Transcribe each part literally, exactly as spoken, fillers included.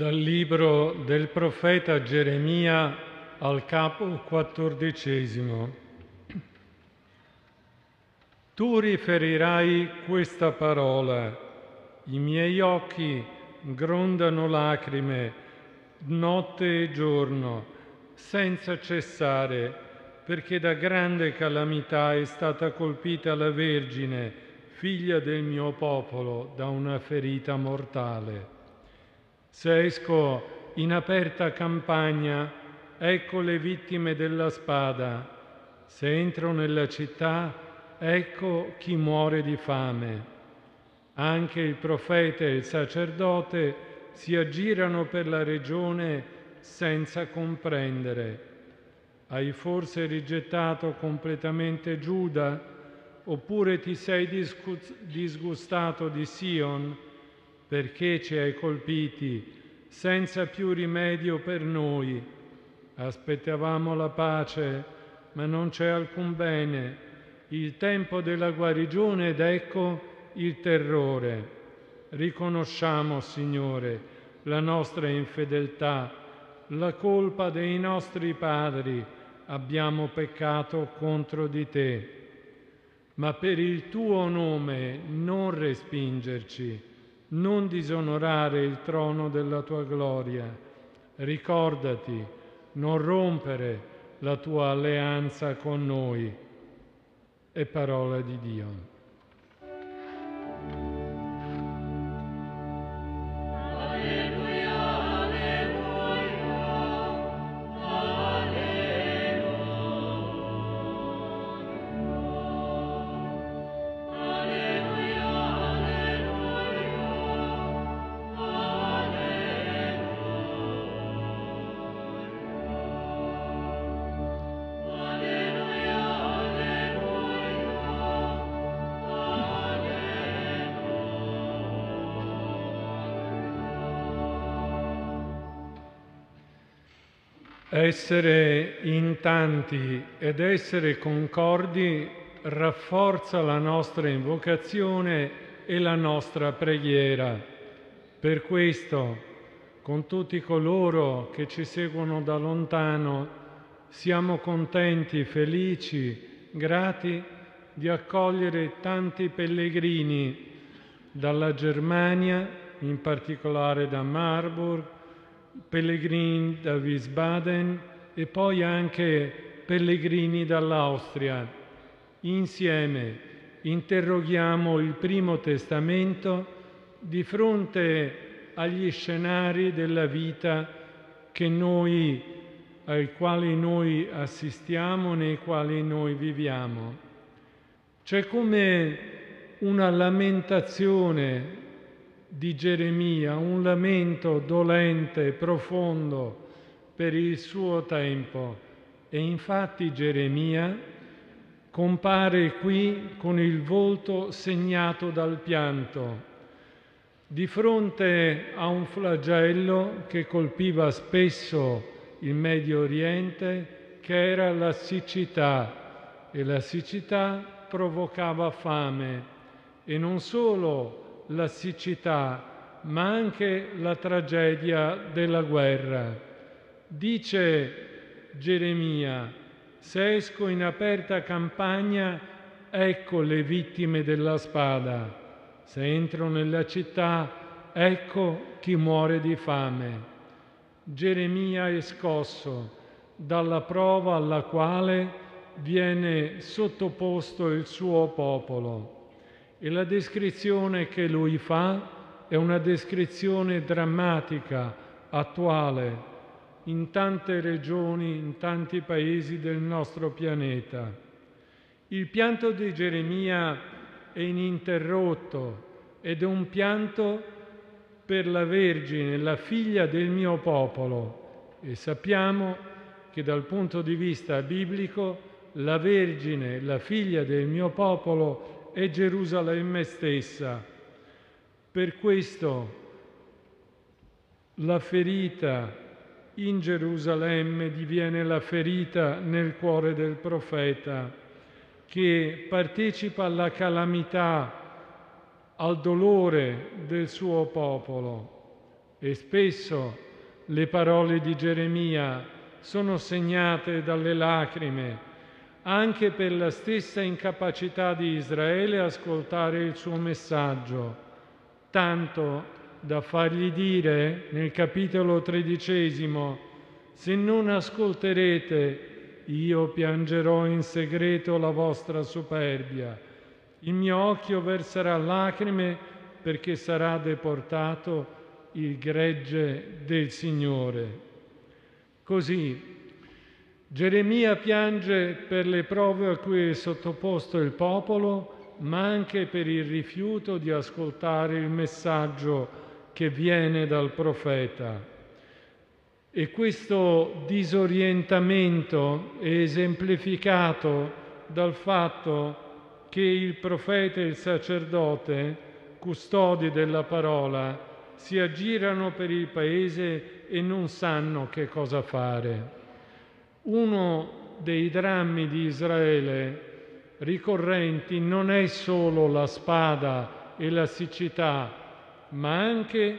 Dal libro del profeta Geremia al capo quattordicesimo. Tu riferirai questa parola: i miei occhi grondano lacrime notte e giorno, senza cessare, perché da grande calamità è stata colpita la Vergine, figlia del mio popolo, da una ferita mortale. Se esco in aperta campagna, ecco le vittime della spada. Se entro nella città, ecco chi muore di fame. Anche il profeta e il sacerdote si aggirano per la regione senza comprendere. Hai forse rigettato completamente Giuda? Oppure ti sei disgustato di Sion? Perché ci hai colpiti, senza più rimedio per noi. Aspettavamo la pace, ma non c'è alcun bene, il tempo della guarigione ed ecco il terrore. Riconosciamo, Signore, la nostra infedeltà, la colpa dei nostri padri. Abbiamo peccato contro di te. Ma per il tuo nome non respingerci. Non disonorare il trono della tua gloria. Ricordati, non rompere la tua alleanza con noi. È parola di Dio. Essere in tanti ed essere concordi rafforza la nostra invocazione e la nostra preghiera. Per questo, con tutti coloro che ci seguono da lontano, siamo contenti, felici, grati di accogliere tanti pellegrini dalla Germania, in particolare da Marburg, pellegrini da Wiesbaden e poi anche pellegrini dall'Austria. Insieme interroghiamo il Primo Testamento di fronte agli scenari della vita che noi, ai quali noi assistiamo, nei quali noi viviamo. C'è come una lamentazione di Geremia, un lamento dolente e profondo per il suo tempo. E infatti Geremia compare qui con il volto segnato dal pianto, di fronte a un flagello che colpiva spesso il Medio Oriente, che era la siccità, e la siccità provocava fame, e non solo la siccità, ma anche la tragedia della guerra. Dice Geremia: se esco in aperta campagna, ecco le vittime della spada. Se entro nella città, ecco chi muore di fame. Geremia è scosso dalla prova alla quale viene sottoposto il suo popolo. E la descrizione che lui fa è una descrizione drammatica, attuale, in tante regioni, in tanti paesi del nostro pianeta. Il pianto di Geremia è ininterrotto ed è un pianto per la Vergine, la figlia del mio popolo. E sappiamo che dal punto di vista biblico la Vergine, la figlia del mio popolo, e Gerusalemme stessa. Per questo la ferita in Gerusalemme diviene la ferita nel cuore del profeta, che partecipa alla calamità, al dolore del suo popolo. E spesso le parole di Geremia sono segnate dalle lacrime, anche per la stessa incapacità di Israele ad ascoltare il suo messaggio, tanto da fargli dire nel capitolo tredicesimo: «Se non ascolterete, io piangerò in segreto la vostra superbia. Il mio occhio verserà lacrime perché sarà deportato il gregge del Signore». Così Geremia piange per le prove a cui è sottoposto il popolo, ma anche per il rifiuto di ascoltare il messaggio che viene dal profeta. E questo disorientamento è esemplificato dal fatto che il profeta e il sacerdote, custodi della parola, si aggirano per il paese e non sanno che cosa fare. Uno dei drammi di Israele ricorrenti non è solo la spada e la siccità, ma anche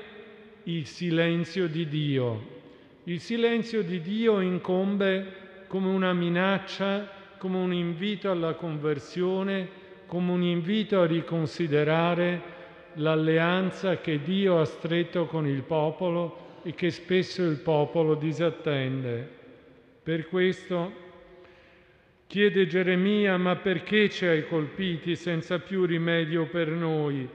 il silenzio di Dio. Il silenzio di Dio incombe come una minaccia, come un invito alla conversione, come un invito a riconsiderare l'alleanza che Dio ha stretto con il popolo e che spesso il popolo disattende. Per questo chiede Geremia: «Ma perché ci hai colpiti senza più rimedio per noi?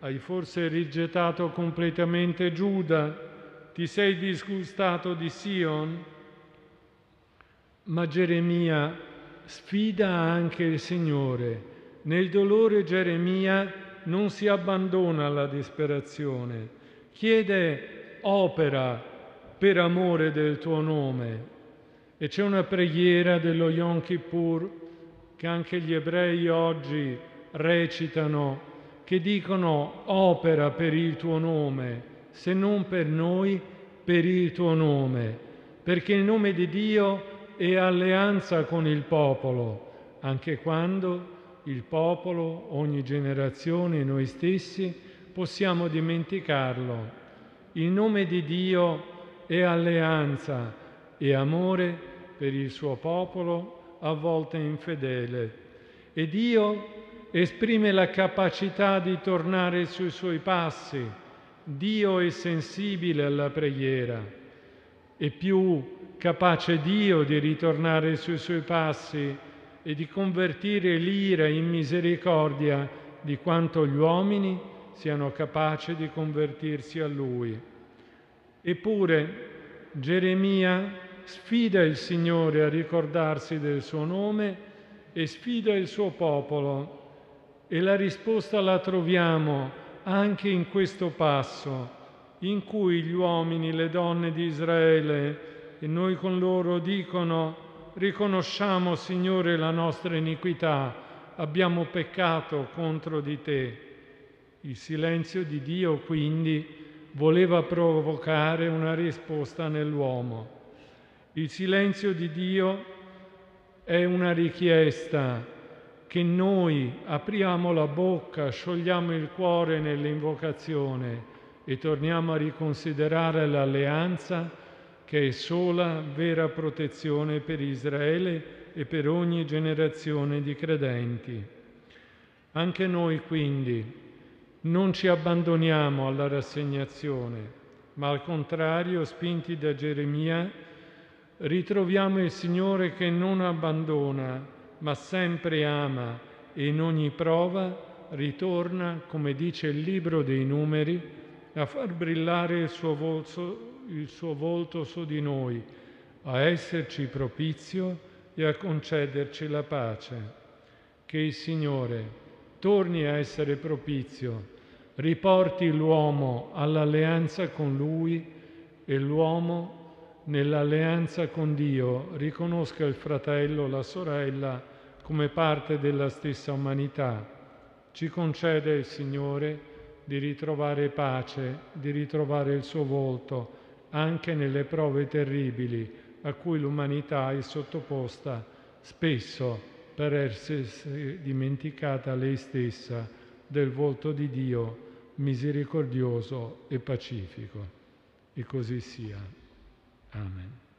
Hai forse rigettato completamente Giuda? Ti sei disgustato di Sion?» Ma Geremia sfida anche il Signore. Nel dolore Geremia non si abbandona alla disperazione. Chiede: «Opera per amore del tuo nome». E c'è una preghiera dello Yom Kippur che anche gli ebrei oggi recitano, che dicono: «Opera per il tuo nome, se non per noi, per il tuo nome», perché il nome di Dio è alleanza con il popolo, anche quando il popolo, ogni generazione, noi stessi, possiamo dimenticarlo. Il nome di Dio è alleanza e amore per il suo popolo a volte infedele. E Dio esprime la capacità di tornare sui suoi passi. Dio è sensibile alla preghiera. È più capace Dio di ritornare sui suoi passi e di convertire l'ira in misericordia di quanto gli uomini siano capaci di convertirsi a Lui. Eppure Geremia sfida il Signore a ricordarsi del suo nome e sfida il suo popolo, e la risposta la troviamo anche in questo passo in cui gli uomini, le donne di Israele e noi con loro dicono: «Riconosciamo, Signore, la nostra iniquità, abbiamo peccato contro di te». Il silenzio di Dio quindi voleva provocare una risposta nell'uomo. Il silenzio di Dio è una richiesta che noi apriamo la bocca, sciogliamo il cuore nell'invocazione e torniamo a riconsiderare l'alleanza che è sola vera protezione per Israele e per ogni generazione di credenti. Anche noi quindi non ci abbandoniamo alla rassegnazione, ma al contrario, spinti da Geremia, ritroviamo il Signore che non abbandona, ma sempre ama e in ogni prova ritorna, come dice il Libro dei Numeri, a far brillare il suo volto, il suo volto su di noi, a esserci propizio e a concederci la pace. Che il Signore torni a essere propizio, riporti l'uomo all'alleanza con Lui e l'uomo nell'alleanza con Dio riconosca il fratello, la sorella come parte della stessa umanità. Ci concede il Signore di ritrovare pace, di ritrovare il suo volto anche nelle prove terribili a cui l'umanità è sottoposta spesso per essersi dimenticata lei stessa del volto di Dio misericordioso e pacifico. e così sia. Amen.